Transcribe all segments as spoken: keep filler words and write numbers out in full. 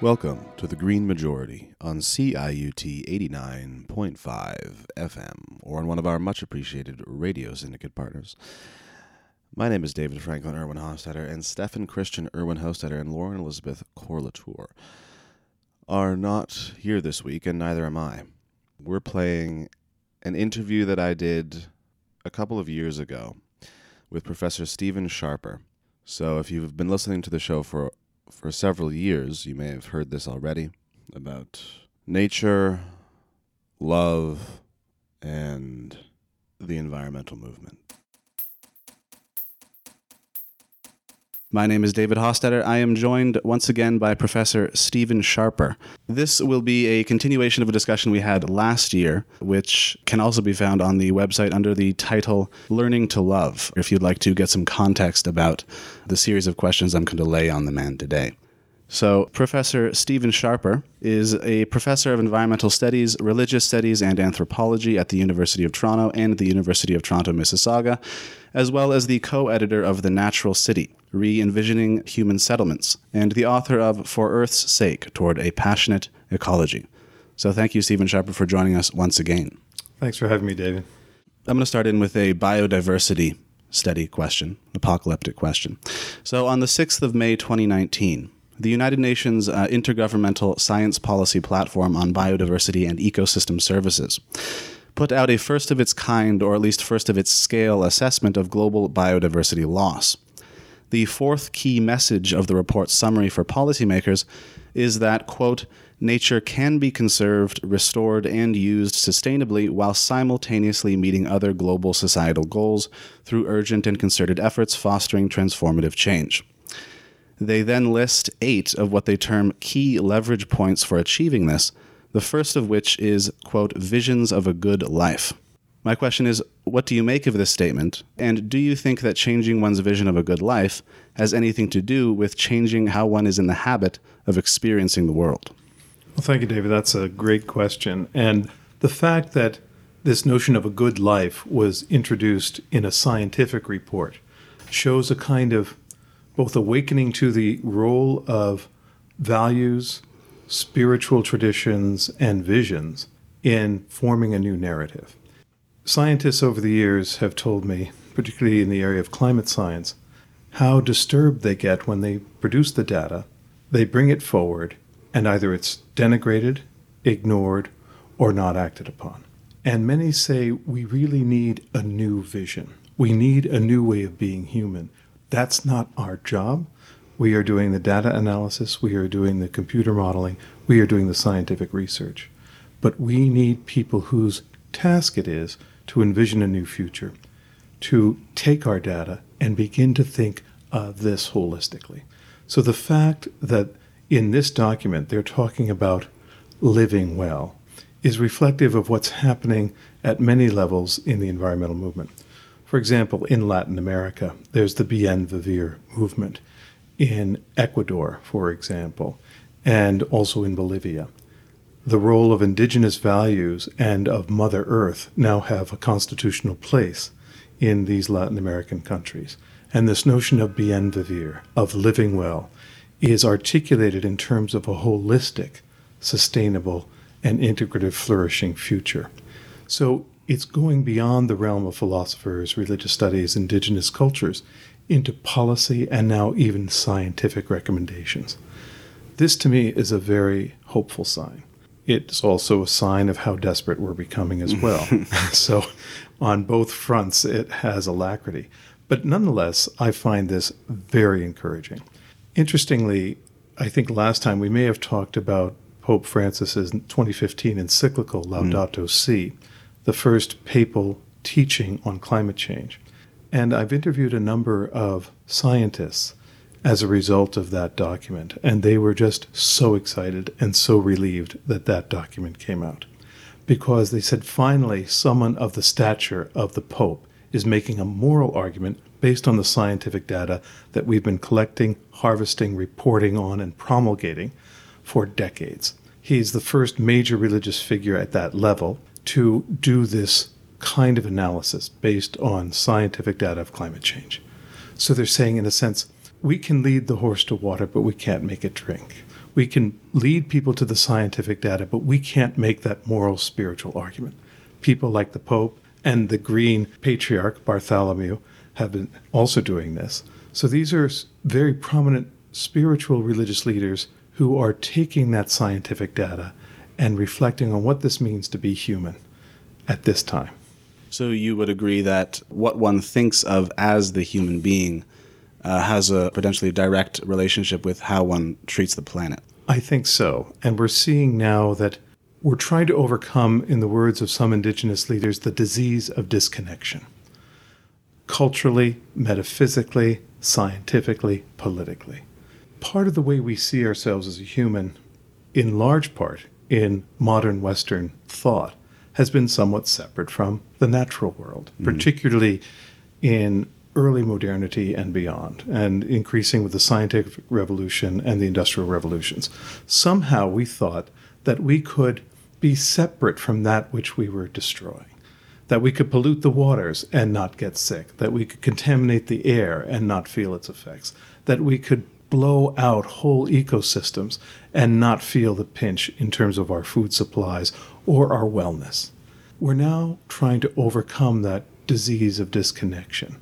Welcome to the Green Majority on C I U T eighty-nine point five F M, or on one of our much-appreciated radio syndicate partners. My name is David Franklin Erwin Hostetter, and Stephan Christian Erwin Hostetter and Lauren Elizabeth Corlatour are not here this week, and neither am I. We're playing an interview that I did a couple of years ago with Professor Stephen Sharper. So if you've been listening to the show for for several years, you may have heard this already, about nature, love, and the environmental movement. My name is David Hostetter. I am joined once again by Professor Stephen Sharper. This will be a continuation of a discussion we had last year, which can also be found on the website under the title Learning to Love, if you'd like to get some context about the series of questions I'm going to lay on the man today. So, Professor Stephen Sharper is a professor of environmental studies, religious studies, and anthropology at the University of Toronto and the University of Toronto-Mississauga, as well as the co-editor of The Natural City, Re-Envisioning Human Settlements, and the author of For Earth's Sake, Toward a Passionate Ecology. So thank you, Stephen Sharper, for joining us once again. Thanks for having me, David. I'm going to start in with a biodiversity study question, apocalyptic question. So on the sixth of May, twenty nineteen... the United Nations uh, Intergovernmental Science Policy Platform on Biodiversity and Ecosystem Services put out a first-of-its-kind, or at least first-of-its-scale, assessment of global biodiversity loss. The fourth key message of the report's summary for policymakers is that, quote, nature can be conserved, restored, and used sustainably while simultaneously meeting other global societal goals through urgent and concerted efforts fostering transformative change. They then list eight of what they term key leverage points for achieving this, the first of which is, quote, visions of a good life. My question is, what do you make of this statement? And do you think that changing one's vision of a good life has anything to do with changing how one is in the habit of experiencing the world? Well, thank you, David. That's a great question. And the fact that this notion of a good life was introduced in a scientific report shows a kind of both awakening to the role of values, spiritual traditions, and visions in forming a new narrative. Scientists over the years have told me, particularly in the area of climate science, how disturbed they get when they produce the data, they bring it forward, and either it's denigrated, ignored, or not acted upon. And many say we really need a new vision. We need a new way of being human. That's not our job. We are doing the data analysis. We are doing the computer modeling. We are doing the scientific research. But we need people whose task it is to envision a new future, to take our data and begin to think of this holistically. So the fact that in this document they're talking about living well is reflective of what's happening at many levels in the environmental movement. For example, in Latin America, there's the Bien Vivir movement. In Ecuador, for example, and also in Bolivia, the role of indigenous values and of Mother Earth now have a constitutional place in these Latin American countries. And this notion of Bien Vivir, of living well, is articulated in terms of a holistic, sustainable, and integrative flourishing future. So it's going beyond the realm of philosophers, religious studies, indigenous cultures, into policy and now even scientific recommendations. This, to me, is a very hopeful sign. It's also a sign of how desperate we're becoming as well. So on both fronts, it has alacrity. But nonetheless, I find this very encouraging. Interestingly, I think last time we may have talked about Pope Francis's twenty fifteen encyclical, Laudato Si', the first papal teaching on climate change. And I've interviewed a number of scientists as a result of that document, and they were just so excited and so relieved that that document came out. Because they said, finally, someone of the stature of the Pope is making a moral argument based on the scientific data that we've been collecting, harvesting, reporting on, and promulgating for decades. He's the first major religious figure at that level to do this kind of analysis based on scientific data of climate change. So they're saying, in a sense, we can lead the horse to water, but we can't make it drink. We can lead people to the scientific data, but we can't make that moral, spiritual argument. People like the Pope and the Green Patriarch, Bartholomew, have been also doing this. So these are very prominent spiritual religious leaders who are taking that scientific data and reflecting on what this means to be human at this time. So you would agree that what one thinks of as the human being uh, has a potentially direct relationship with how one treats the planet? I think so. And we're seeing now that we're trying to overcome, in the words of some indigenous leaders, the disease of disconnection. Culturally, metaphysically, scientifically, politically. Part of the way we see ourselves as a human, in large part, in modern Western thought, has been somewhat separate from the natural world, mm. particularly in early modernity and beyond, and increasing with the scientific revolution and the industrial revolutions. Somehow we thought that we could be separate from that which we were destroying, that we could pollute the waters and not get sick, that we could contaminate the air and not feel its effects, that we could blow out whole ecosystems and not feel the pinch in terms of our food supplies or our wellness. We're now trying to overcome that disease of disconnection.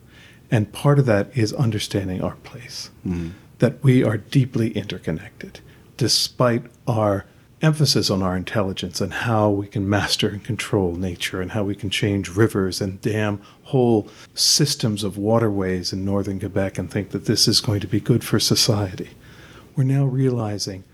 And part of that is understanding our place, mm. that we are deeply interconnected, despite our emphasis on our intelligence and how we can master and control nature and how we can change rivers and dam whole systems of waterways in northern Quebec and think that this is going to be good for society. We're now realizing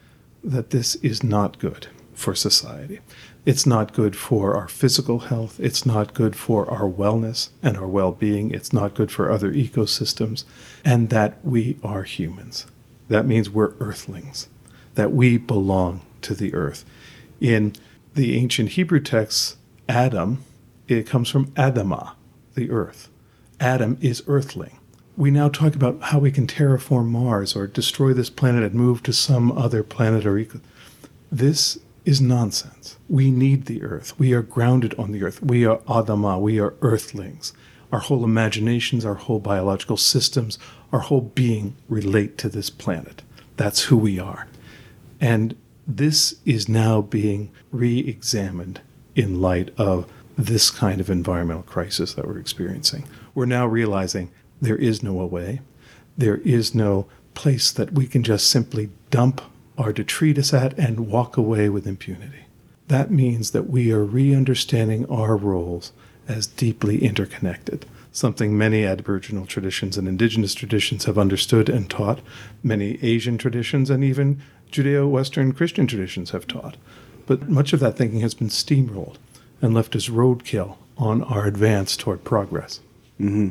that this is not good for society. It's not good for our physical health. It's not good for our wellness and our well-being. It's not good for other ecosystems. And that we are humans. That means we're earthlings, that we belong to the earth. In the ancient Hebrew texts, Adam, it comes from Adamah, the earth. Adam is earthling. We now talk about how we can terraform Mars or destroy this planet and move to some other planet or eco. This is nonsense. We need the earth. We are grounded on the earth. We are Adamah. We are earthlings. Our whole imaginations, our whole biological systems, our whole being relate to this planet. That's who we are. And this is now being re-examined in light of this kind of environmental crisis that we're experiencing. We're now realizing there is no away. There is no place that we can just simply dump our detritus at and walk away with impunity. That means that we are re-understanding our roles as deeply interconnected, something many Aboriginal traditions and Indigenous traditions have understood and taught, many Asian traditions and even Judeo-Western Christian traditions have taught. But much of that thinking has been steamrolled and left as roadkill on our advance toward progress. Mm-hmm.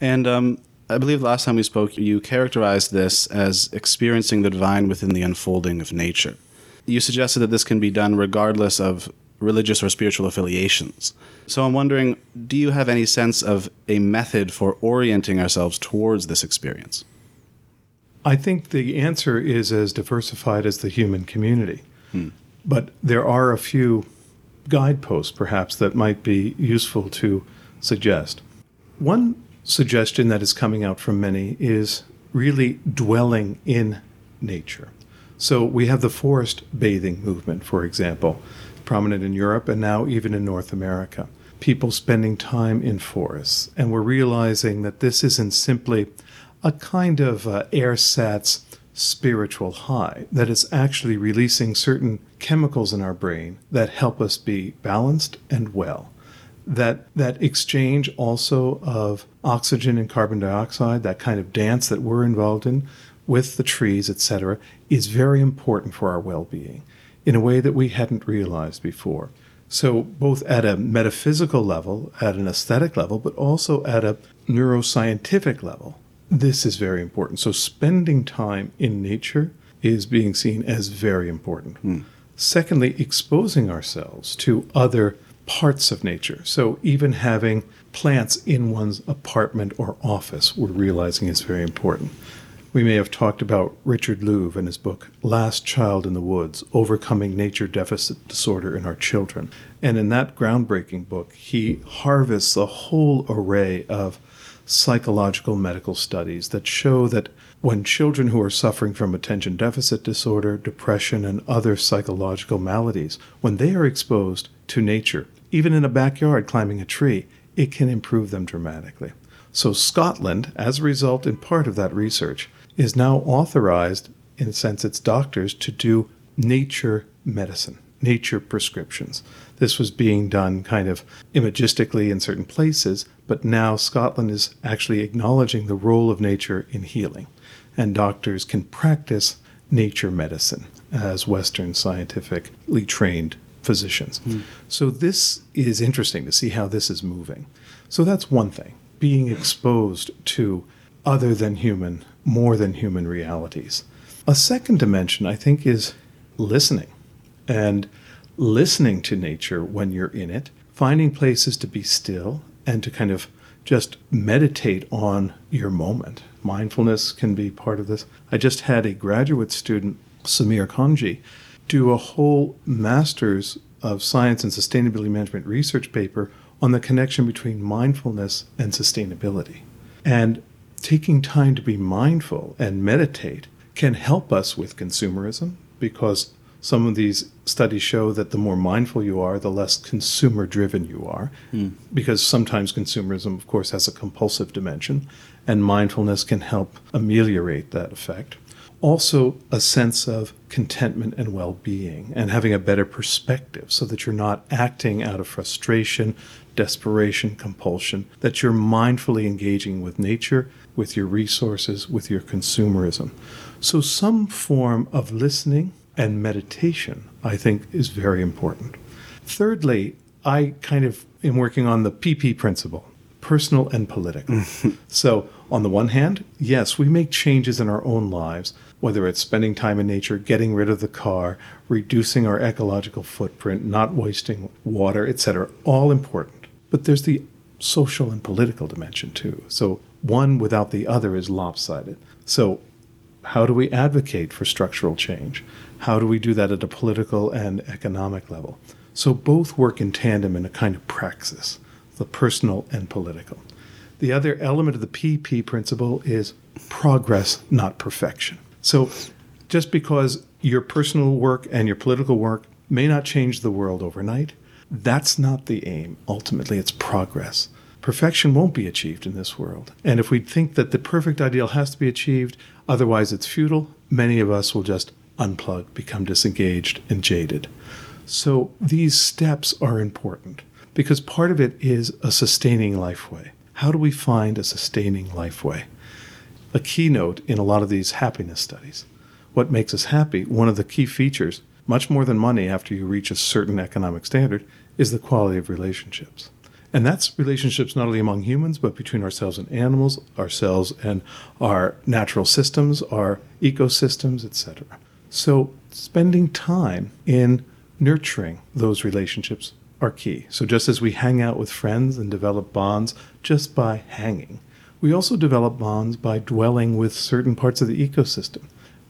And um, I believe the last time we spoke, you characterized this as experiencing the divine within the unfolding of nature. You suggested that this can be done regardless of religious or spiritual affiliations. So I'm wondering, do you have any sense of a method for orienting ourselves towards this experience? I think the answer is as diversified as the human community. Hmm. But there are a few guideposts, perhaps, that might be useful to suggest. One suggestion that is coming out from many is really dwelling in nature. So we have the forest bathing movement, for example, prominent in Europe and now even in North America. People spending time in forests. And we're realizing that this isn't simply a kind of uh, ersatz spiritual high, that is actually releasing certain chemicals in our brain that help us be balanced and well. That that exchange also of oxygen and carbon dioxide, that kind of dance that we're involved in with the trees, et cetera, is very important for our well-being in a way that we hadn't realized before. So both at a metaphysical level, at an aesthetic level, but also at a neuroscientific level, this is very important. So spending time in nature is being seen as very important. Mm. Secondly, exposing ourselves to other parts of nature. So even having plants in one's apartment or office, we're realizing is very important. We may have talked about Richard Louv in his book, Last Child in the Woods, Overcoming Nature Deficit Disorder in Our Children. And in that groundbreaking book, he harvests a whole array of psychological medical studies that show that when children who are suffering from attention deficit disorder, depression, and other psychological maladies, when they are exposed to nature, even in a backyard climbing a tree, it can improve them dramatically. So Scotland, as a result in part of that research, is now authorized, in a sense, its doctors to do nature medicine, nature prescriptions. This was being done kind of imagistically in certain places, but now Scotland is actually acknowledging the role of nature in healing. And doctors can practice nature medicine as Western scientifically trained physicians. Mm. So this is interesting to see how this is moving. So that's one thing, being exposed to other than human, more than human realities. A second dimension, I think, is listening. And listening to nature when you're in it, finding places to be still and to kind of just meditate on your moment. Mindfulness can be part of this. I just had a graduate student, Samir Kanji, do a whole Master's of Science and Sustainability Management research paper on the connection between mindfulness and sustainability. And taking time to be mindful and meditate can help us with consumerism, because some of these studies show that the more mindful you are, the less consumer-driven you are, mm. because sometimes consumerism, of course, has a compulsive dimension, and mindfulness can help ameliorate that effect. Also, a sense of contentment and well-being, and having a better perspective so that you're not acting out of frustration, desperation, compulsion, that you're mindfully engaging with nature, with your resources, with your consumerism. So some form of listening and meditation, I think, is very important. Thirdly, I kind of am working on the P P principle, personal and political. So on the one hand, yes, we make changes in our own lives, whether it's spending time in nature, getting rid of the car, reducing our ecological footprint, not wasting water, et cetera, all important. But there's the social and political dimension too. So one without the other is lopsided. So how do we advocate for structural change? How do we do that at a political and economic level? So both work in tandem in a kind of praxis, the personal and political. The other element of the P P principle is progress, not perfection. So just because your personal work and your political work may not change the world overnight, that's not the aim. Ultimately, it's progress. Perfection won't be achieved in this world. And if we think that the perfect ideal has to be achieved, otherwise it's futile, many of us will just unplug, become disengaged and jaded. So these steps are important because part of it is a sustaining life way. How do we find a sustaining life way? A keynote in a lot of these happiness studies. What makes us happy, one of the key features, much more than money after you reach a certain economic standard, is the quality of relationships. And that's relationships not only among humans, but between ourselves and animals, ourselves and our natural systems, our ecosystems, et cetera. So spending time in nurturing those relationships are key. So just as we hang out with friends and develop bonds just by hanging, we also develop bonds by dwelling with certain parts of the ecosystem,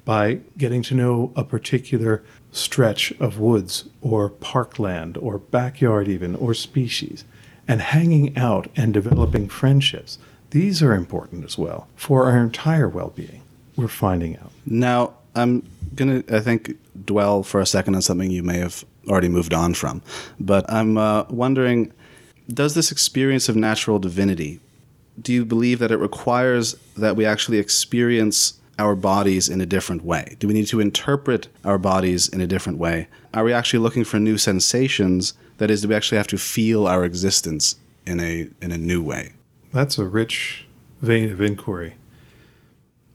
by getting to know a particular stretch of woods or parkland or backyard even, or species. And hanging out and developing friendships, these are important as well for our entire well-being, we're finding out. Now, I'm going to, I think, dwell for a second on something you may have already moved on from, but I'm uh, wondering, does this experience of natural divinity, do you believe that it requires that we actually experience our bodies in a different way? Do we need to interpret our bodies in a different way? Are we actually looking for new sensations? That is, do we actually have to feel our existence in a in a new way? That's a rich vein of inquiry.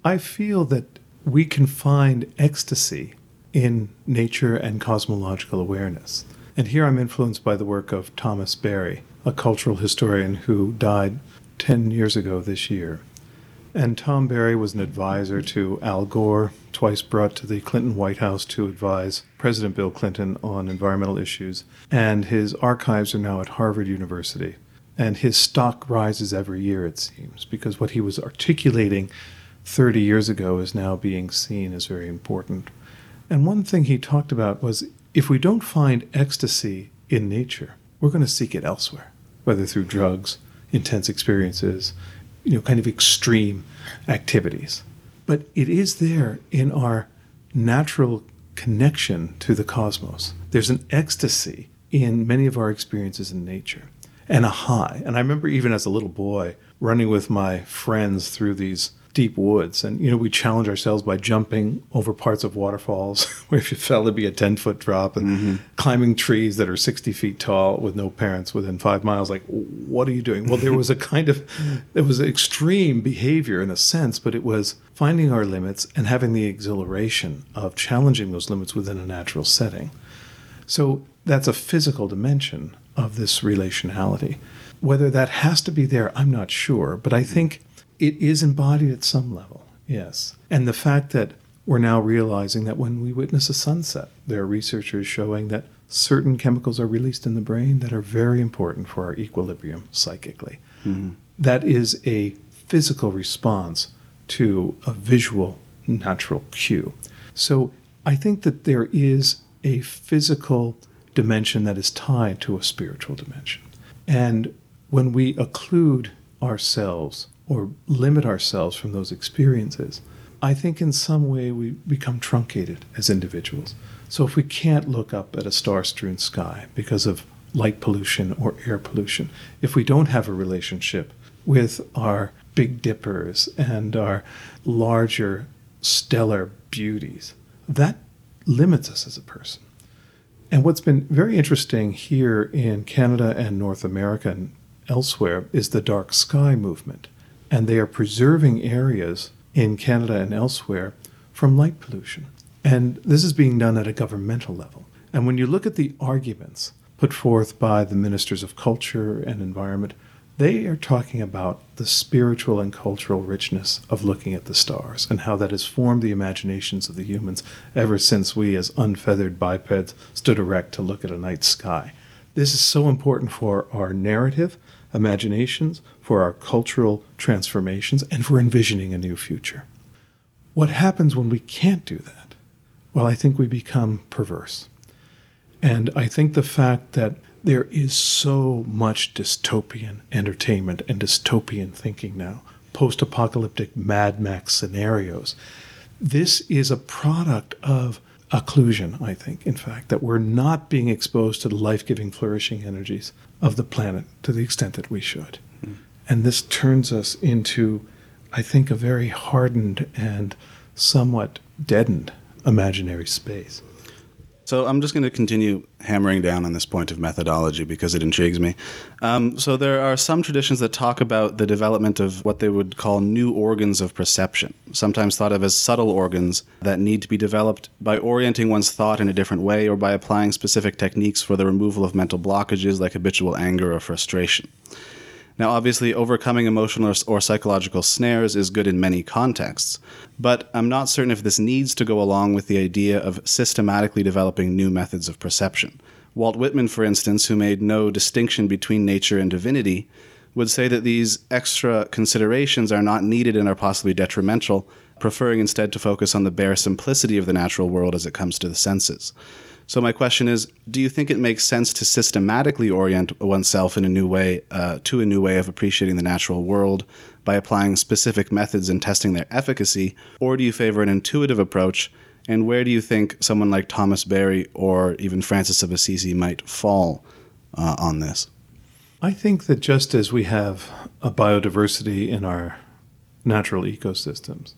I feel that we can find ecstasy in nature and cosmological awareness. And here I'm influenced by the work of Thomas Berry, a cultural historian who died ten years ago this year. And Tom Berry was an advisor to Al Gore, twice brought to the Clinton White House to advise President Bill Clinton on environmental issues. And his archives are now at Harvard University. And his stock rises every year, it seems, because what he was articulating thirty years ago is now being seen as very important. And one thing he talked about was, if we don't find ecstasy in nature, we're going to seek it elsewhere, whether through drugs, intense experiences, you know, kind of extreme activities. But it is there in our natural connection to the cosmos. There's an ecstasy in many of our experiences in nature, and a high. And I remember even as a little boy running with my friends through these deep woods, and you know, we challenge ourselves by jumping over parts of waterfalls where if you fell it'd be a ten-foot drop, and mm-hmm. climbing trees that are sixty feet tall with no parents within five miles. Like, what are you doing? Well, there was a kind of it was extreme behavior in a sense, but it was finding our limits and having the exhilaration of challenging those limits within a natural setting. So that's a physical dimension of this relationality. Whether that has to be there, I'm not sure, but I think it is embodied at some level, yes. And the fact that we're now realizing that when we witness a sunset, there are researchers showing that certain chemicals are released in the brain that are very important for our equilibrium psychically. Mm-hmm. That is a physical response to a visual natural cue. So I think that there is a physical dimension that is tied to a spiritual dimension. And when we occlude ourselves or limit ourselves from those experiences, I think in some way we become truncated as individuals. So if we can't look up at a star-strewn sky because of light pollution or air pollution, if we don't have a relationship with our Big Dippers and our larger stellar beauties, that limits us as a person. And what's been very interesting here in Canada and North America and elsewhere is the dark sky movement. And they are preserving areas in Canada and elsewhere from light pollution. And this is being done at a governmental level. And when you look at the arguments put forth by the ministers of culture and environment, they are talking about the spiritual and cultural richness of looking at the stars and how that has formed the imaginations of the humans ever since we as unfeathered bipeds stood erect to look at a night sky. This is so important for our narrative imaginations, for our cultural transformations, and for envisioning a new future. What happens when we can't do that? Well, I think we become perverse. And I think the fact that there is so much dystopian entertainment and dystopian thinking now, post-apocalyptic Mad Max scenarios, this is a product of occlusion, I think, in fact, that we're not being exposed to the life-giving, flourishing energies of the planet to the extent that we should. Mm. And this turns us into, I think, a very hardened and somewhat deadened imaginary space. So I'm just going to continue hammering down on this point of methodology because it intrigues me. Um, so there are some traditions that talk about the development of what they would call new organs of perception, sometimes thought of as subtle organs that need to be developed by orienting one's thought in a different way or by applying specific techniques for the removal of mental blockages like habitual anger or frustration. Now, obviously, overcoming emotional or psychological snares is good in many contexts, but I'm not certain if this needs to go along with the idea of systematically developing new methods of perception. Walt Whitman, for instance, who made no distinction between nature and divinity, would say that these extra considerations are not needed and are possibly detrimental, preferring instead to focus on the bare simplicity of the natural world as it comes to the senses. So my question is, do you think it makes sense to systematically orient oneself in a new way, uh, to a new way of appreciating the natural world by applying specific methods and testing their efficacy, or do you favor an intuitive approach? And where do you think someone like Thomas Berry or even Francis of Assisi might fall uh, on this? I think that just as we have a biodiversity in our natural ecosystems,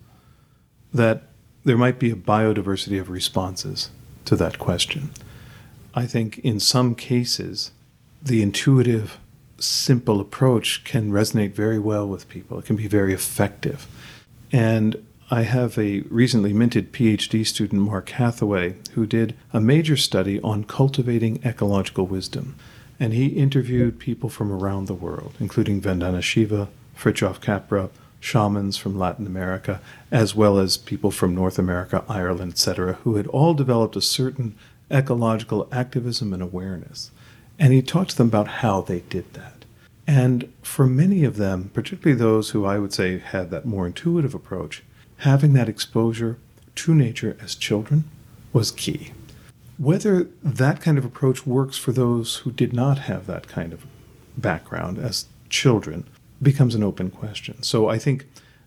that there might be a biodiversity of responses to that question. I think in some cases, the intuitive, simple approach can resonate very well with people. It can be very effective. And I have a recently minted PhD student, Mark Hathaway, who did a major study on cultivating ecological wisdom. And he interviewed people from around the world, including Vandana Shiva, Fritjof Capra, shamans from Latin America, as well as people from North America, Ireland, et cetera, who had all developed a certain ecological activism and awareness. And he talked to them about how they did that. And for many of them, particularly those who I would say had that more intuitive approach, having that exposure to nature as children was key. Whether that kind of approach works for those who did not have that kind of background as children becomes an open question. So I think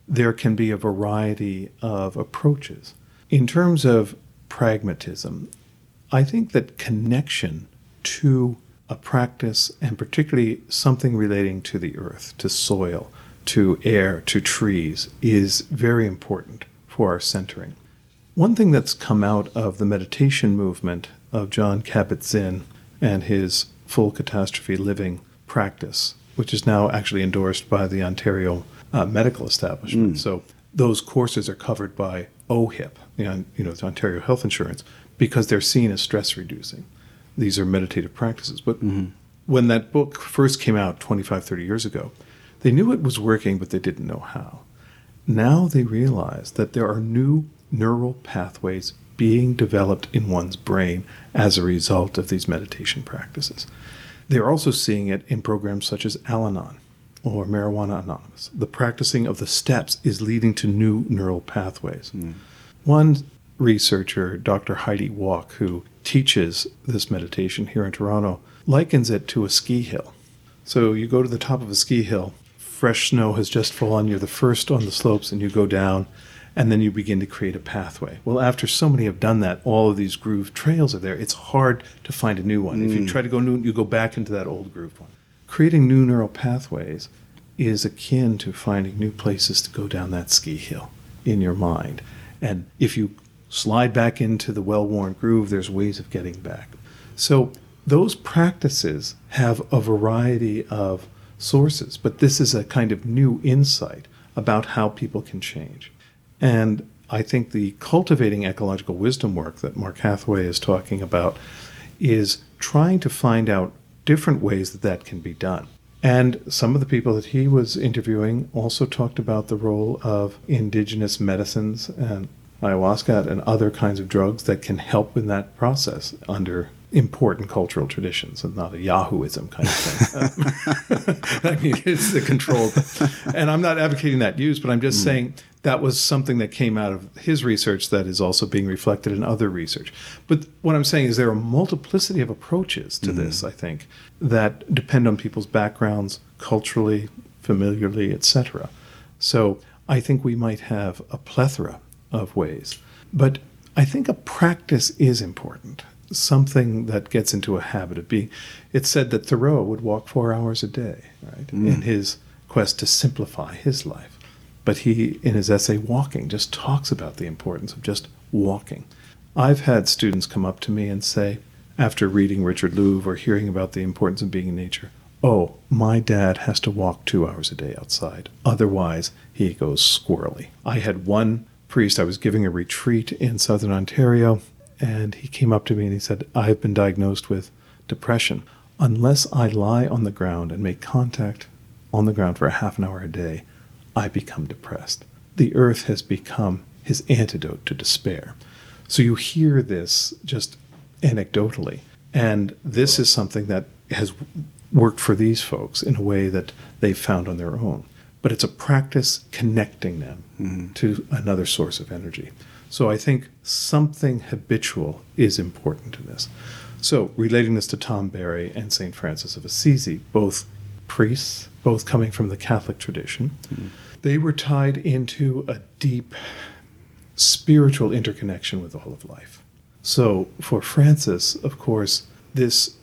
there can be a variety of approaches. In terms of pragmatism, I think that connection to a practice, and particularly something relating to the earth, to soil, to air, to trees, is very important for our centering. One thing that's come out of the meditation movement of John Kabat-Zinn and his full catastrophe living practice, which is now actually endorsed by the Ontario uh, medical establishment. Mm. So those courses are covered by O H I P, you know, the Ontario Health Insurance, because they're seen as stress reducing. These are meditative practices. But mm-hmm. when that book first came out twenty-five, thirty years ago, they knew it was working, but they didn't know how. Now they realize that there are new neural pathways being developed in one's brain as a result of these meditation practices. They're also seeing it in programs such as Al-Anon or Marijuana Anonymous. The practicing of the steps is leading to new neural pathways. Mm. One researcher, Doctor Heidi Walk, who teaches this meditation here in Toronto, likens it to a ski hill. So you go to the top of a ski hill, fresh snow has just fallen, you're the first on the slopes, and you go down, and then you begin to create a pathway. Well, after so many have done that, all of these grooved trails are there. It's hard to find a new one. Mm. If you try to go new, you go back into that old grooved one. Creating new neural pathways is akin to finding new places to go down that ski hill in your mind. And if you slide back into the well-worn groove, there's ways of getting back. So those practices have a variety of sources, but this is a kind of new insight about how people can change. And I think the cultivating ecological wisdom work that Mark Hathaway is talking about is trying to find out different ways that that can be done. And some of the people that he was interviewing also talked about the role of indigenous medicines and ayahuasca and other kinds of drugs that can help in that process under important cultural traditions, and not a Yahooism kind of thing. I mean, it's the control. And I'm not advocating that use, but I'm just mm. saying that was something that came out of his research that is also being reflected in other research. But what I'm saying is there are a multiplicity of approaches to mm. this, I think, that depend on people's backgrounds, culturally, familiarly, et cetera. So I think we might have a plethora of ways. But I think a practice is important, something that gets into a habit of being. It's said that Thoreau would walk four hours a day, right, mm. in his quest to simplify his life. But he, in his essay Walking, just talks about the importance of just walking. I've had students come up to me and say, after reading Richard Louv or hearing about the importance of being in nature, oh, my dad has to walk two hours a day outside. Otherwise, he goes squirrely. I had one priest, I was giving a retreat in southern Ontario, and he came up to me and he said, I have been diagnosed with depression. Unless I lie on the ground and make contact on the ground for a half an hour a day, I become depressed. The earth has become his antidote to despair. So you hear this just anecdotally, and this is something that has worked for these folks in a way that they've found on their own. But it's a practice connecting them mm. to another source of energy. So I think something habitual is important in this. So relating this to Tom Berry and Saint Francis of Assisi, both priests, both coming from the Catholic tradition, mm. they were tied into a deep spiritual interconnection with all of life. So for Francis, of course, this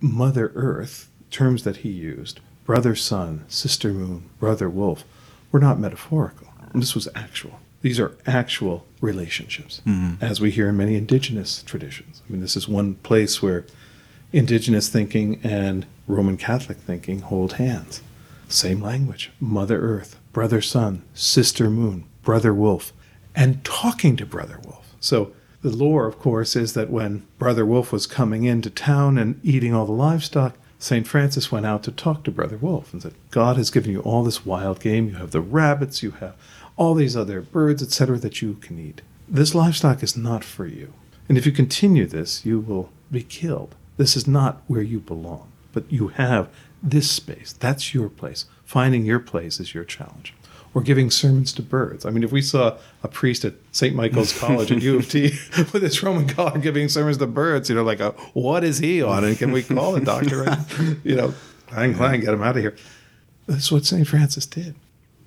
Mother Earth, terms that he used, brother sun, sister moon, brother wolf, were not metaphorical. This was actual. These are actual relationships, mm-hmm. as we hear in many indigenous traditions. I mean, this is one place where indigenous thinking and Roman Catholic thinking hold hands. Same language, Mother Earth, brother sun, sister moon, brother wolf, and talking to brother wolf. So the lore, of course, is that when brother wolf was coming into town and eating all the livestock, Saint Francis went out to talk to Brother Wolf and said, God has given you all this wild game. You have the rabbits, you have all these other birds, et cetera, that you can eat. This livestock is not for you. And if you continue this, you will be killed. This is not where you belong. But you have this space. That's your place. Finding your place is your challenge. Or giving sermons to birds. I mean, if we saw a priest at Saint Michael's College at U of T with his Roman collar giving sermons to birds, you know, like, a, what is he on? And can we call the doctor? And, you know, clang, clang, get him out of here. That's what Saint Francis did.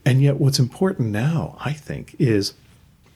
And yet what's important now, I think, is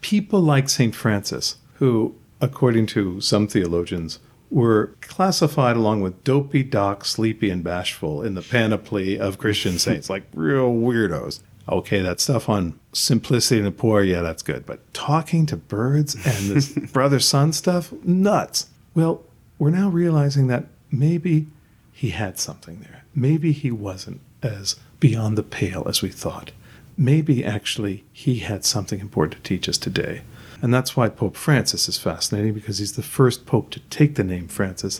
people like Saint Francis, who, according to some theologians, were classified along with dopey, doc, sleepy, and bashful in the panoply of Christian saints, like real weirdos. Okay, that stuff on simplicity and the poor, yeah, that's good. But talking to birds and this brother-son stuff, nuts. Well, we're now realizing that maybe he had something there. Maybe he wasn't as beyond the pale as we thought. Maybe, actually, he had something important to teach us today. And that's why Pope Francis is fascinating, because he's the first pope to take the name Francis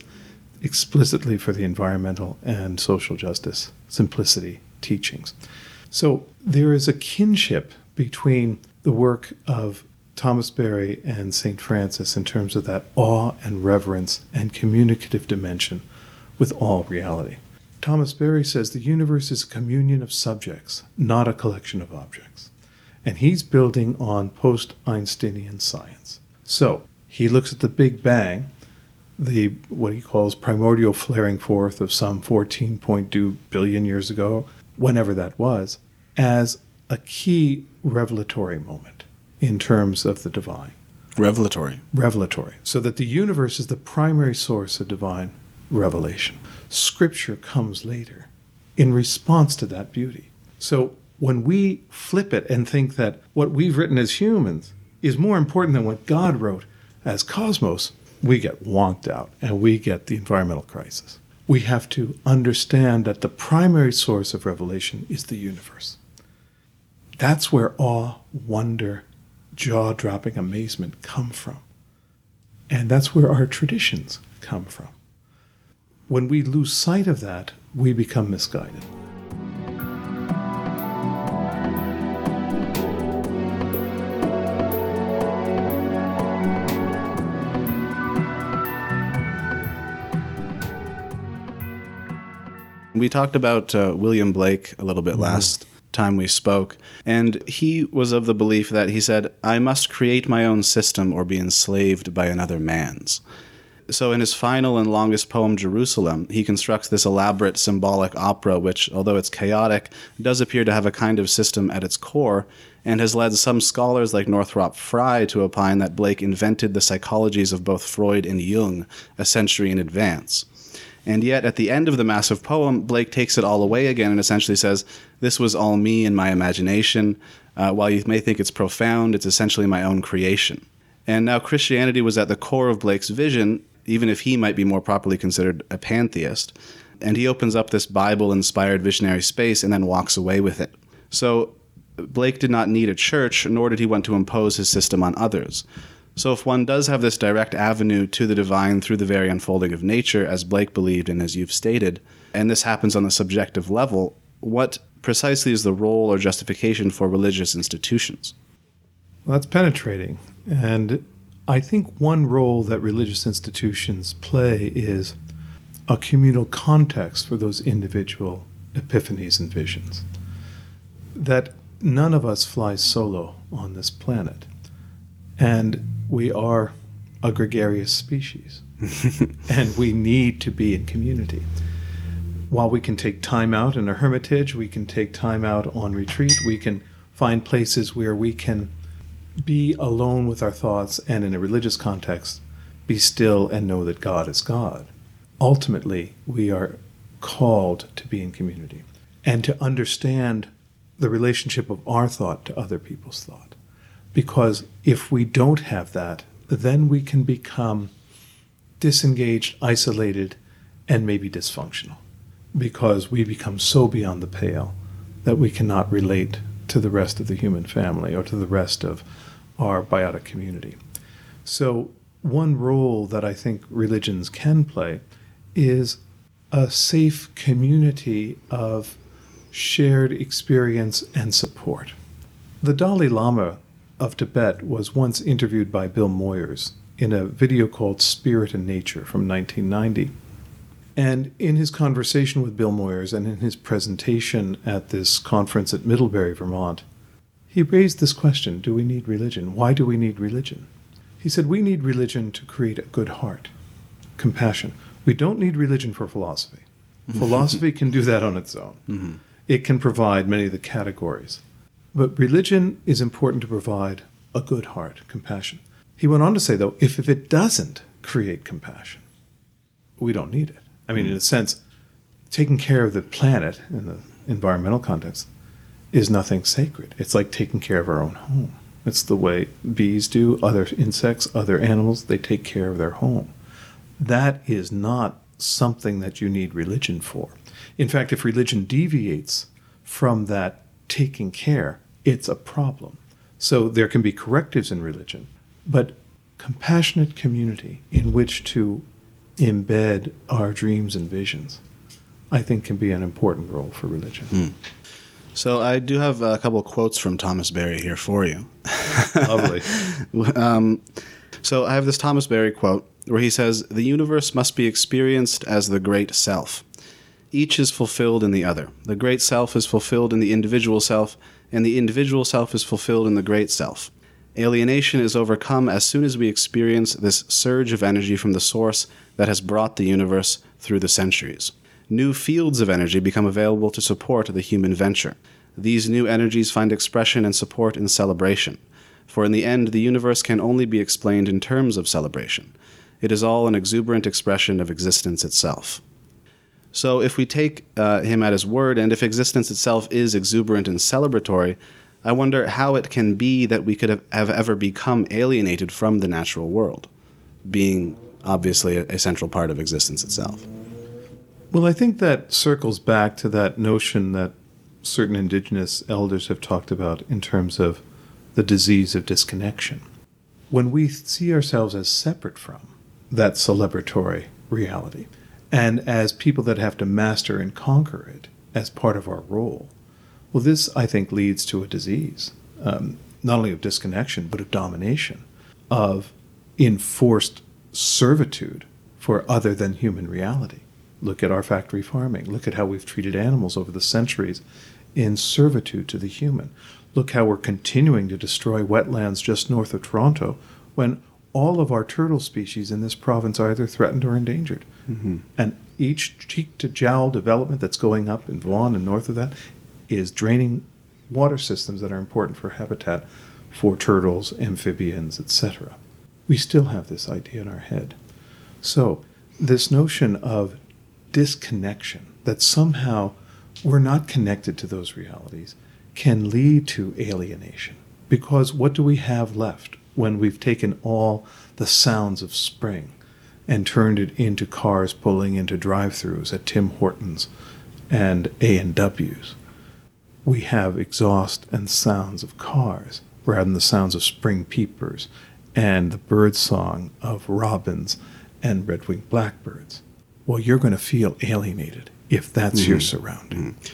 explicitly for the environmental and social justice simplicity teachings. So there is a kinship between the work of Thomas Berry and Saint Francis in terms of that awe and reverence and communicative dimension with all reality. Thomas Berry says the universe is a communion of subjects, not a collection of objects. And he's building on post-Einsteinian science. So he looks at the Big Bang, the what he calls primordial flaring forth of some fourteen point two billion years ago, whenever that was, as a key revelatory moment in terms of the divine. Revelatory. Revelatory. So that the universe is the primary source of divine revelation. Scripture comes later in response to that beauty. So when we flip it and think that what we've written as humans is more important than what God wrote as cosmos, we get wonked out and we get the environmental crisis. We have to understand that the primary source of revelation is the universe. That's where awe, wonder, jaw-dropping amazement come from. And that's where our traditions come from. When we lose sight of that, we become misguided. We talked about uh, William Blake a little bit last time we spoke, and he was of the belief that he said, I must create my own system or be enslaved by another man's. So in his final and longest poem, Jerusalem, he constructs this elaborate symbolic opera, which, although it's chaotic, does appear to have a kind of system at its core, and has led some scholars like Northrop Frye to opine that Blake invented the psychologies of both Freud and Jung a century in advance. And yet, at the end of the massive poem, Blake takes it all away again and essentially says, this was all me and my imagination. Uh, while you may think it's profound, it's essentially my own creation. And now Christianity was at the core of Blake's vision, even if he might be more properly considered a pantheist. And he opens up this Bible-inspired visionary space and then walks away with it. So Blake did not need a church, nor did he want to impose his system on others. So if one does have this direct avenue to the divine through the very unfolding of nature, as Blake believed and as you've stated, and this happens on the subjective level, what precisely is the role or justification for religious institutions? Well, that's penetrating. And I think one role that religious institutions play is a communal context for those individual epiphanies and visions. That none of us flies solo on this planet. And we are a gregarious species, and we need to be in community. While we can take time out in a hermitage, we can take time out on retreat, we can find places where we can be alone with our thoughts and, in a religious context, be still and know that God is God. Ultimately, we are called to be in community and to understand the relationship of our thought to other people's thought. Because if we don't have that, then we can become disengaged, isolated, and maybe dysfunctional. Because we become so beyond the pale that we cannot relate to the rest of the human family or to the rest of our biotic community. So one role that I think religions can play is a safe community of shared experience and support. The Dalai Lama of Tibet was once interviewed by Bill Moyers in a video called Spirit and Nature from nineteen ninety. And in his conversation with Bill Moyers and in his presentation at this conference at Middlebury, Vermont, he raised this question, do we need religion? Why do we need religion? He said, we need religion to create a good heart, compassion. We don't need religion for philosophy. Philosophy can do that on its own. Mm-hmm. it can provide many of the categories. But religion is important to provide a good heart, compassion. He went on to say, though, if, if it doesn't create compassion, we don't need it. I mean, in a sense, taking care of the planet in the environmental context is nothing sacred. It's like taking care of our own home. It's the way bees do, other insects, other animals, they take care of their home. That is not something that you need religion for. In fact, if religion deviates from that taking care, it's a problem. So there can be correctives in religion, but compassionate community in which to embed our dreams and visions, I think, can be an important role for religion. Mm. So I do have a couple of quotes from Thomas Berry here for you. Lovely. um, so I have this Thomas Berry quote where he says, "The universe must be experienced as the great self. Each is fulfilled in the other. The great self is fulfilled in the individual self, and the individual self is fulfilled in the great self. Alienation is overcome as soon as we experience this surge of energy from the source that has brought the universe through the centuries. New fields of energy become available to support the human venture. These new energies find expression and support in celebration. For in the end, the universe can only be explained in terms of celebration. It is all an exuberant expression of existence itself." So if we take uh, him at his word, and if existence itself is exuberant and celebratory, I wonder how it can be that we could have, have ever become alienated from the natural world, being obviously a, a central part of existence itself. Well, I think that circles back to that notion that certain indigenous elders have talked about in terms of the disease of disconnection. When we see ourselves as separate from that celebratory reality, and as people that have to master and conquer it as part of our role, well, this, I think, leads to a disease, um, not only of disconnection, but of domination, of enforced servitude for other than human reality. Look at our factory farming. Look at how we've treated animals over the centuries in servitude to the human. Look how we're continuing to destroy wetlands just north of Toronto when all of our turtle species in this province are either threatened or endangered. Mm-hmm. And each cheek-to-jowl development that's going up in Vaughan and north of that is draining water systems that are important for habitat for turtles, amphibians, et cetera. We still have this idea in our head. So this notion of disconnection, that somehow we're not connected to those realities, can lead to alienation. Because what do we have left when we've taken all the sounds of spring and turned it into cars pulling into drive-thrus at Tim Hortons and A and W's? We have exhaust and sounds of cars rather than the sounds of spring peepers and the bird song of robins and red-winged blackbirds. Well, you're going to feel alienated if that's mm-hmm. your surrounding. Mm-hmm.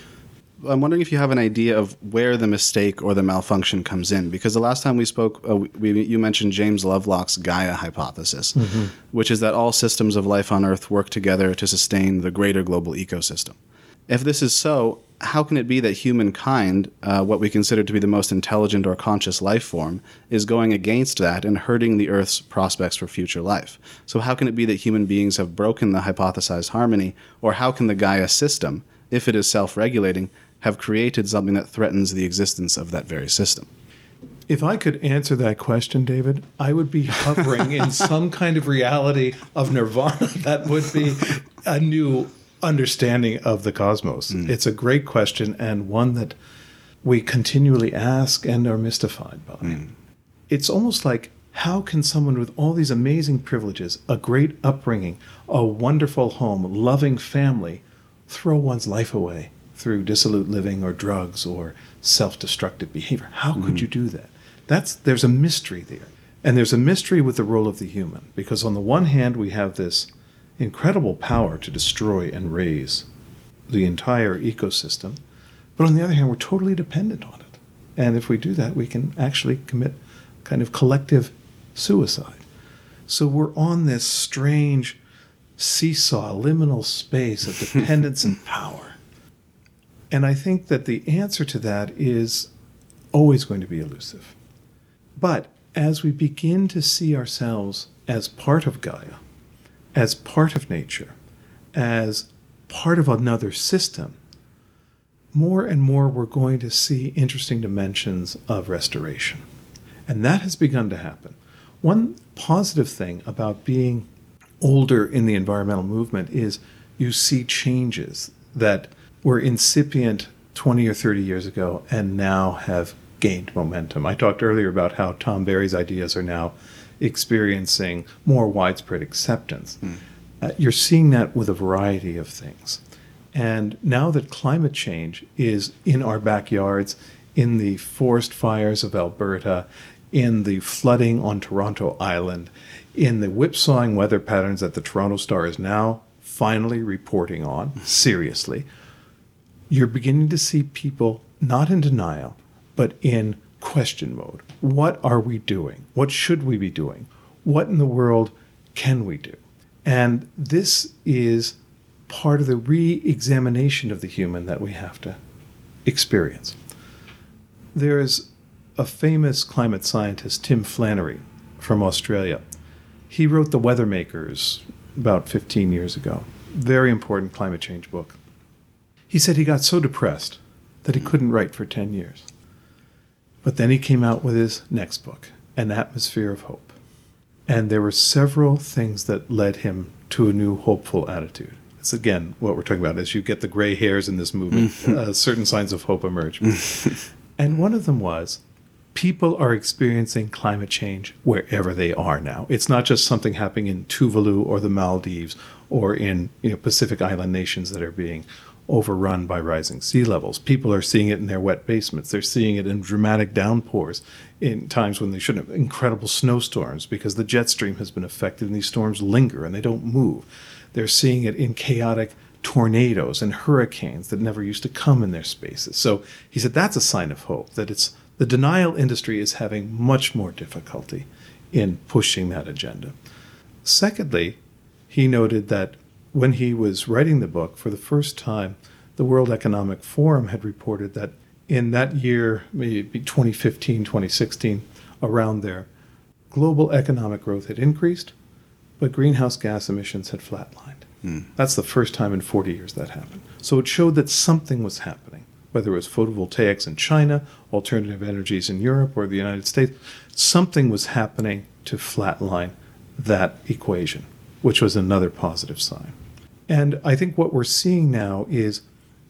I'm wondering if you have an idea of where the mistake or the malfunction comes in, because the last time we spoke, uh, we, you mentioned James Lovelock's Gaia hypothesis, mm-hmm. which is that all systems of life on Earth work together to sustain the greater global ecosystem. If this is so, how can it be that humankind, uh, what we consider to be the most intelligent or conscious life form, is going against that and hurting the Earth's prospects for future life? So how can it be that human beings have broken the hypothesized harmony, or how can the Gaia system, if it is self-regulating, have created something that threatens the existence of that very system? If I could answer that question, David, I would be hovering in some kind of reality of nirvana that would be a new understanding of the cosmos. Mm. It's a great question, and one that we continually ask and are mystified by. Mm. It's almost like, how can someone with all these amazing privileges, a great upbringing, a wonderful home, loving family, throw one's life away through dissolute living or drugs or self-destructive behavior? How could mm. you do that? That's there's a mystery there. And there's a mystery with the role of the human, because on the one hand, we have this incredible power to destroy and raise the entire ecosystem. But on the other hand, we're totally dependent on it. And if we do that, we can actually commit kind of collective suicide. So we're on this strange seesaw, liminal space of dependence and power. And I think that the answer to that is always going to be elusive. But as we begin to see ourselves as part of Gaia, as part of nature, as part of another system, more and more we're going to see interesting dimensions of restoration. And that has begun to happen. One positive thing about being older in the environmental movement is you see changes that were incipient twenty or thirty years ago and now have gained momentum. I talked earlier about how Tom Berry's ideas are now experiencing more widespread acceptance. Mm. Uh, you're seeing that with a variety of things. And now that climate change is in our backyards, in the forest fires of Alberta, in the flooding on Toronto Island, in the whipsawing weather patterns that the Toronto Star is now finally reporting on, seriously, you're beginning to see people not in denial, but in question mode. What are we doing? What should we be doing? What in the world can we do? And this is part of the re-examination of the human that we have to experience. There is a famous climate scientist, Tim Flannery, from Australia. He wrote The Weathermakers about fifteen years ago. Very important climate change book. He said he got so depressed that he couldn't write for ten years. But then he came out with his next book, An Atmosphere of Hope. And there were several things that led him to a new hopeful attitude. It's, again, what we're talking about. As you get the gray hairs in this movement, uh, certain signs of hope emerge. And one of them was, people are experiencing climate change wherever they are now. It's not just something happening in Tuvalu or the Maldives or in you know, Pacific Island nations that are being overrun by rising sea levels. People are seeing it in their wet basements. They're seeing it in dramatic downpours in times when they shouldn't have, incredible snowstorms because the jet stream has been affected and these storms linger and they don't move. They're seeing it in chaotic tornadoes and hurricanes that never used to come in their spaces. So he said that's a sign of hope, that it's the denial industry is having much more difficulty in pushing that agenda. Secondly, he noted that when he was writing the book, for the first time, the World Economic Forum had reported that in that year, maybe twenty fifteen, twenty sixteen, around there, global economic growth had increased, but greenhouse gas emissions had flatlined. Mm. That's the first time in forty years that happened. So it showed that something was happening, whether it was photovoltaics in China, alternative energies in Europe or the United States, something was happening to flatline that equation, which was another positive sign. And I think what we're seeing now is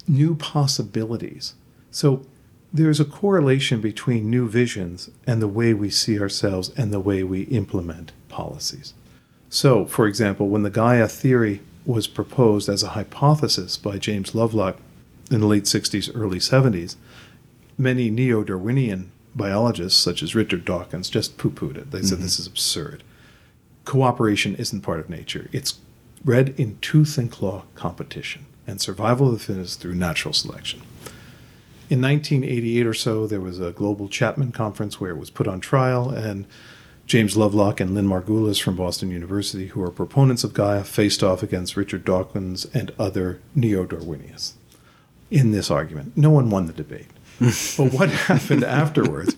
new possibilities. So there's a correlation between new visions and the way we see ourselves and the way we implement policies. So, for example, when the Gaia theory was proposed as a hypothesis by James Lovelock in the late sixties, early seventies, many neo-Darwinian biologists, such as Richard Dawkins, just poo-pooed it. They mm-hmm. said this is absurd. Cooperation isn't part of nature. It's bred in tooth and claw competition and survival of the fittest through natural selection. In nineteen eighty-eight or so, there was a global Chapman conference where it was put on trial, and James Lovelock and Lynn Margulis from Boston University, who are proponents of Gaia, faced off against Richard Dawkins and other neo-Darwinians in this argument. No one won the debate. But what happened afterwards,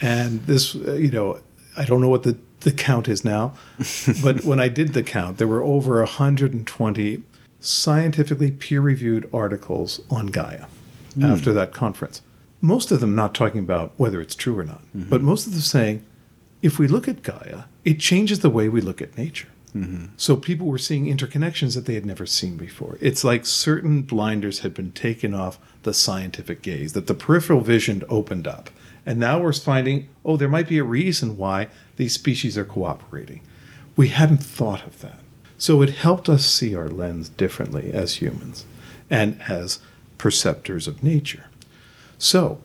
and this, you know, I don't know what the The count is now, but when I did the count, there were over one hundred twenty scientifically peer-reviewed articles on Gaia mm. after that conference. Most of them not talking about whether it's true or not, mm-hmm. but most of them saying, if we look at Gaia, it changes the way we look at nature. Mm-hmm. So people were seeing interconnections that they had never seen before. It's like certain blinders had been taken off the scientific gaze, that the peripheral vision opened up. And now we're finding, oh, there might be a reason why these species are cooperating. We hadn't thought of that. So it helped us see our lens differently as humans and as perceptors of nature. So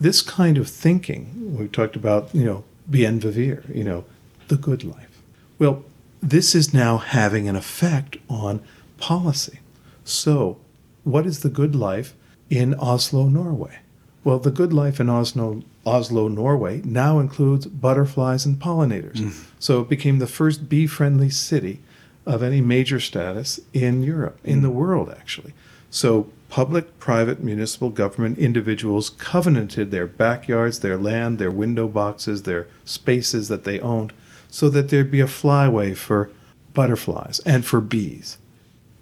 this kind of thinking, we talked about, you know, bien vivir, you know, the good life. Well, this is now having an effect on policy. So what is the good life in Oslo, Norway? Well, the good life in Oslo, Oslo, Norway now includes butterflies and pollinators. Mm. So it became the first bee-friendly city of any major status in Europe, in mm. the world, actually. So public, private, municipal, government, individuals covenanted their backyards, their land, their window boxes, their spaces that they owned, so that there'd be a flyway for butterflies and for bees.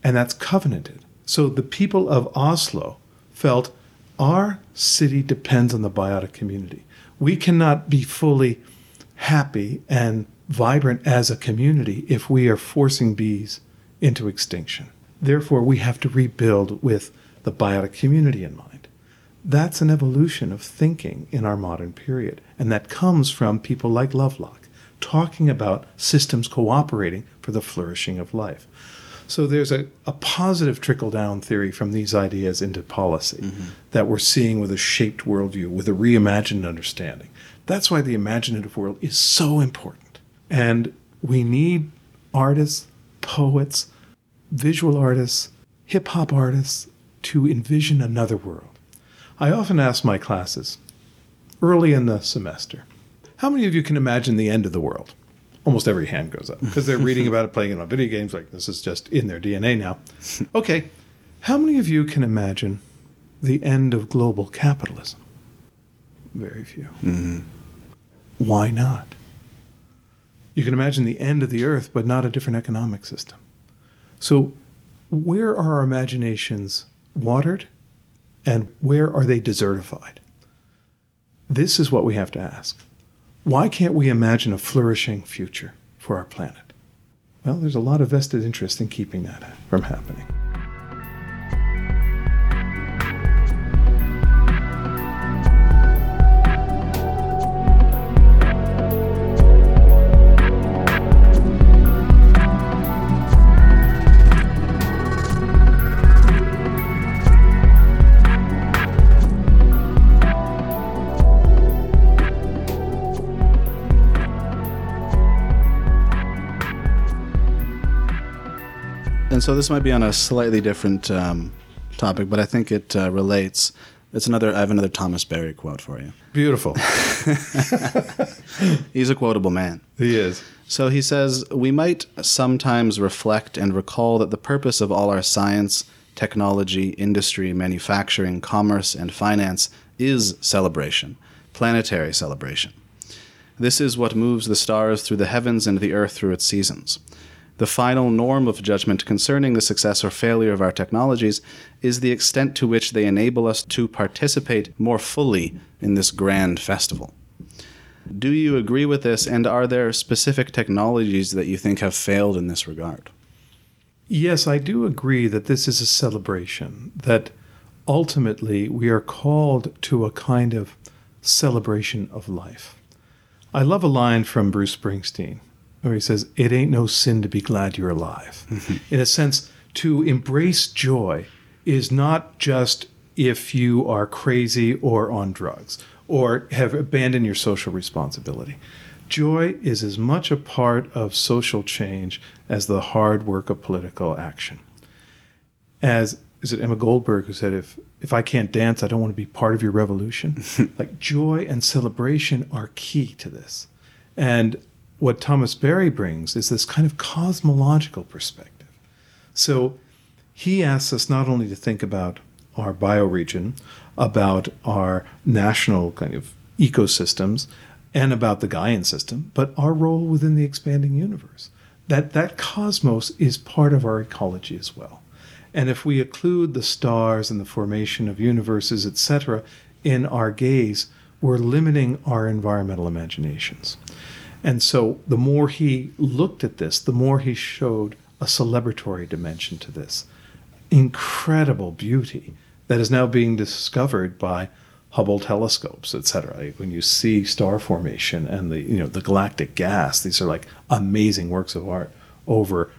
And that's covenanted. So the people of Oslo felt our city depends on the biotic community. We cannot be fully happy and vibrant as a community if we are forcing bees into extinction. Therefore, we have to rebuild with the biotic community in mind. That's an evolution of thinking in our modern period, and that comes from people like Lovelock talking about systems cooperating for the flourishing of life. So there's a, a positive trickle-down theory from these ideas into policy mm-hmm. that we're seeing with a shaped worldview, with a reimagined understanding. That's why the imaginative world is so important. And we need artists, poets, visual artists, hip-hop artists to envision another world. I often ask my classes, early in the semester, how many of you can imagine the end of the world? Almost every hand goes up because they're reading about it, playing it on video games, like this is just in their D N A now. Okay, how many of you can imagine the end of global capitalism? Very few. Mm-hmm. Why not? You can imagine the end of the earth, but not a different economic system. So where are our imaginations watered and where are they desertified? This is what we have to ask. Why can't we imagine a flourishing future for our planet? Well, there's a lot of vested interest in keeping that from happening. And so this might be on a slightly different um, topic, but I think it uh, relates. It's another. I have another Thomas Berry quote for you. Beautiful. He's a quotable man. He is. So he says, we might sometimes reflect and recall that the purpose of all our science, technology, industry, manufacturing, commerce, and finance is celebration, planetary celebration. This is what moves the stars through the heavens and the earth through its seasons. The final norm of judgment concerning the success or failure of our technologies is the extent to which they enable us to participate more fully in this grand festival. Do you agree with this, and are there specific technologies that you think have failed in this regard? Yes, I do agree that this is a celebration, that ultimately we are called to a kind of celebration of life. I love a line from Bruce Springsteen, where he says, it ain't no sin to be glad you're alive. Mm-hmm. In a sense, to embrace joy is not just if you are crazy or on drugs or have abandoned your social responsibility. Joy is as much a part of social change as the hard work of political action. As is it Emma Goldberg who said, if, if I can't dance, I don't want to be part of your revolution. Like joy and celebration are key to this. And what Thomas Berry brings is this kind of cosmological perspective. So he asks us not only to think about our bioregion, about our national kind of ecosystems, and about the Gaian system, but our role within the expanding universe. That that cosmos is part of our ecology as well. And if we occlude the stars and the formation of universes, et cetera, in our gaze, we're limiting our environmental imaginations. And so the more he looked at this, the more he showed a celebratory dimension to this. Incredible beauty that is now being discovered by Hubble telescopes, et cetera. When you see star formation and the, you know, the galactic gas, these are like amazing works of art over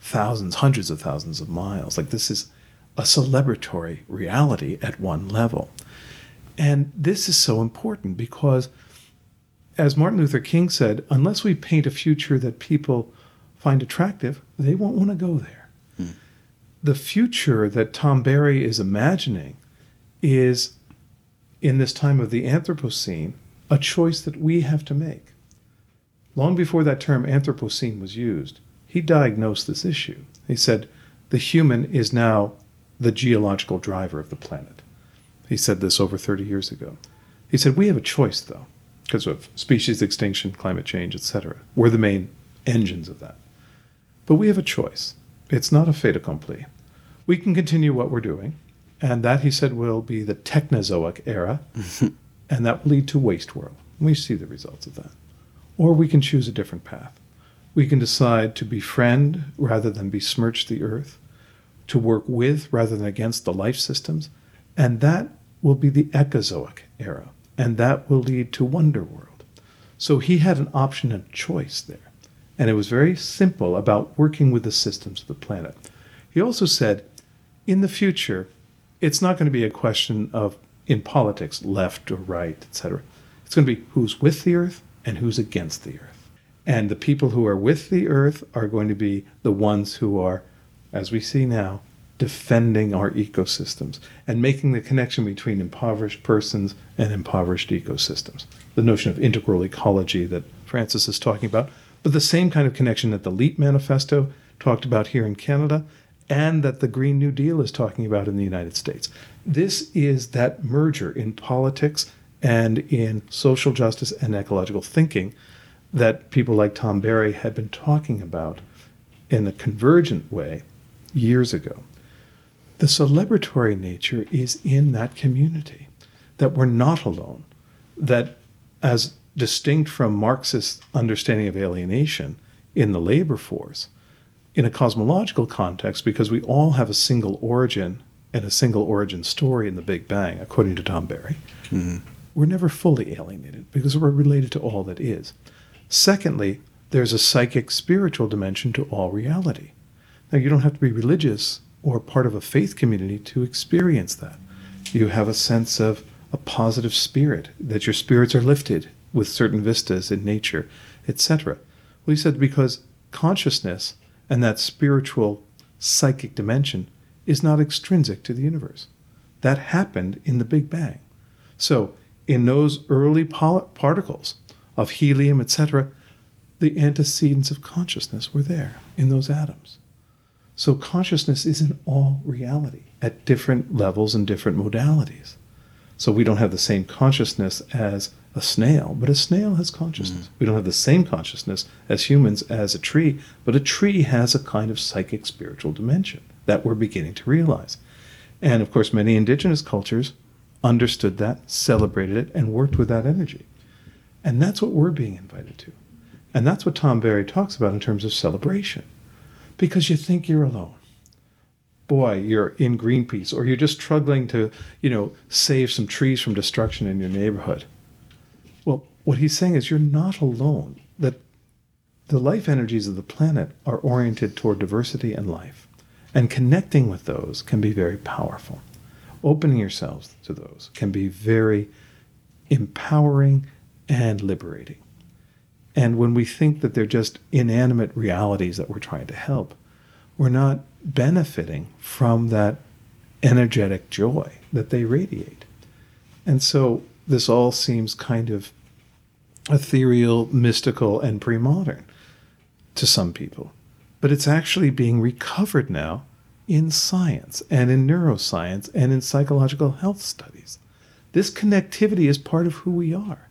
thousands, hundreds of thousands of miles. Like this is a celebratory reality at one level. And this is so important because, as Martin Luther King said, unless we paint a future that people find attractive, they won't want to go there. Mm. The future that Tom Berry is imagining is, in this time of the Anthropocene, a choice that we have to make. Long before that term Anthropocene was used, he diagnosed this issue. He said, the human is now the geological driver of the planet. He said this over thirty years ago. He said, we have a choice, though, because of species extinction, climate change, et cetera. We're the main engines of that. But we have a choice. It's not a fait accompli. We can continue what we're doing, And that, he said, will be the Technozoic era, and that will lead to waste world. And we see the results of that. Or we can choose a different path. We can decide to befriend rather than besmirch the earth, to work with rather than against the life systems, and that will be the Ecozoic era, and that will lead to wonder world. So he had an option and choice there, and it was very simple about working with the systems of the planet. He also said, in the future, it's not going to be a question of, in politics, left or right, et cetera. It's going to be who's with the earth and who's against the earth. And the people who are with the earth are going to be the ones who are, as we see now, defending our ecosystems and making the connection between impoverished persons and impoverished ecosystems. The notion of integral ecology that Francis is talking about, but the same kind of connection that the LEAP Manifesto talked about here in Canada and that the Green New Deal is talking about in the United States. This is that merger in politics and in social justice and ecological thinking that people like Tom Berry had been talking about in a convergent way years ago. The celebratory nature is in that community, that we're not alone, that as distinct from Marxist understanding of alienation in the labor force, in a cosmological context, because we all have a single origin and a single origin story in the Big Bang, according to Tom Berry, mm-hmm. we're never fully alienated because we're related to all that is. Secondly, there's a psychic spiritual dimension to all reality. Now, you don't have to be religious or part of a faith community to experience that. You have a sense of a positive spirit, that your spirits are lifted with certain vistas in nature, et cetera. Well, he said because consciousness and that spiritual psychic dimension is not extrinsic to the universe. That happened in the Big Bang. So in those early poly- particles, of helium, et cetera, the antecedents of consciousness were there in those atoms. So consciousness is in all reality at different levels and different modalities. So we don't have the same consciousness as a snail, but a snail has consciousness. Mm. We don't have the same consciousness as humans as a tree, but a tree has a kind of psychic spiritual dimension that we're beginning to realize. And of course, many indigenous cultures understood that, celebrated it, and worked with that energy. And that's what we're being invited to. And that's what Tom Berry talks about in terms of celebration. Because you think you're alone. Boy, you're in Greenpeace, or you're just struggling to, you know, save some trees from destruction in your neighborhood. Well, what he's saying is you're not alone. That the life energies of the planet are oriented toward diversity and life. And connecting with those can be very powerful. Opening yourselves to those can be very empowering and liberating. And when we think that they're just inanimate realities that we're trying to help, we're not benefiting from that energetic joy that they radiate. And so this all seems kind of ethereal, mystical, and pre-modern to some people. But it's actually being recovered now in science and in neuroscience and in psychological health studies. This connectivity is part of who we are.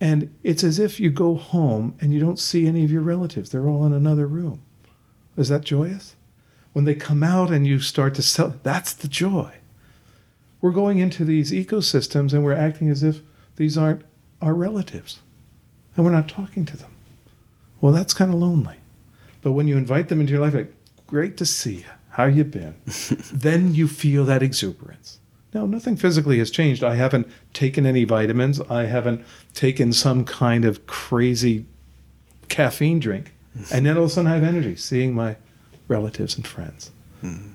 And it's as if you go home and you don't see any of your relatives. They're all in another room. Is that joyous? When they come out and you start to sell, that's the joy. We're going into these ecosystems and we're acting as if these aren't our relatives. And we're not talking to them. Well, that's kind of lonely. But when you invite them into your life, like, great to see you. How you been? Then you feel that exuberance. Now, nothing physically has changed. I haven't taken any vitamins. I haven't taken some kind of crazy caffeine drink. Mm-hmm. And then all of a sudden I have energy, seeing my relatives and friends. Mm-hmm.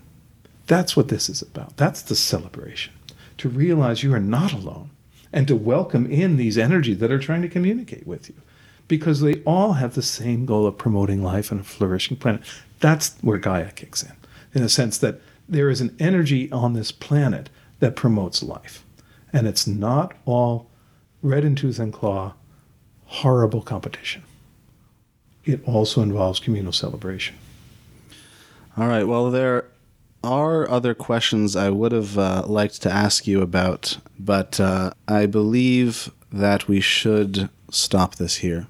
That's what this is about. That's the celebration. To realize you are not alone and to welcome in these energies that are trying to communicate with you. Because they all have the same goal of promoting life and a flourishing planet. That's where Gaia kicks in. In the sense that there is an energy on this planet that promotes life. And it's not all red in tooth and claw, horrible competition. It also involves communal celebration. All right. Well, there are other questions I would have uh, liked to ask you about, but uh, I believe that we should stop this here.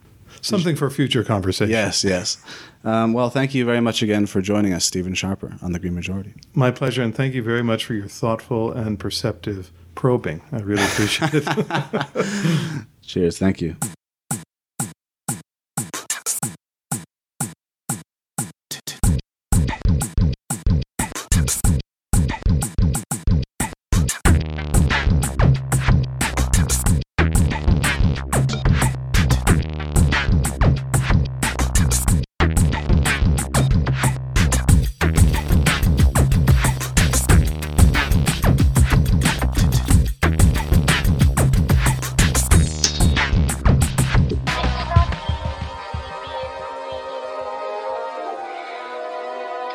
Something for future conversation. Yes, yes. Um, well, thank you very much again for joining us, Stephen Sharper, on The Green Majority. My pleasure, and thank you very much for your thoughtful and perceptive probing. I really appreciate it. Cheers. Thank you.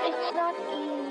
It's not easy.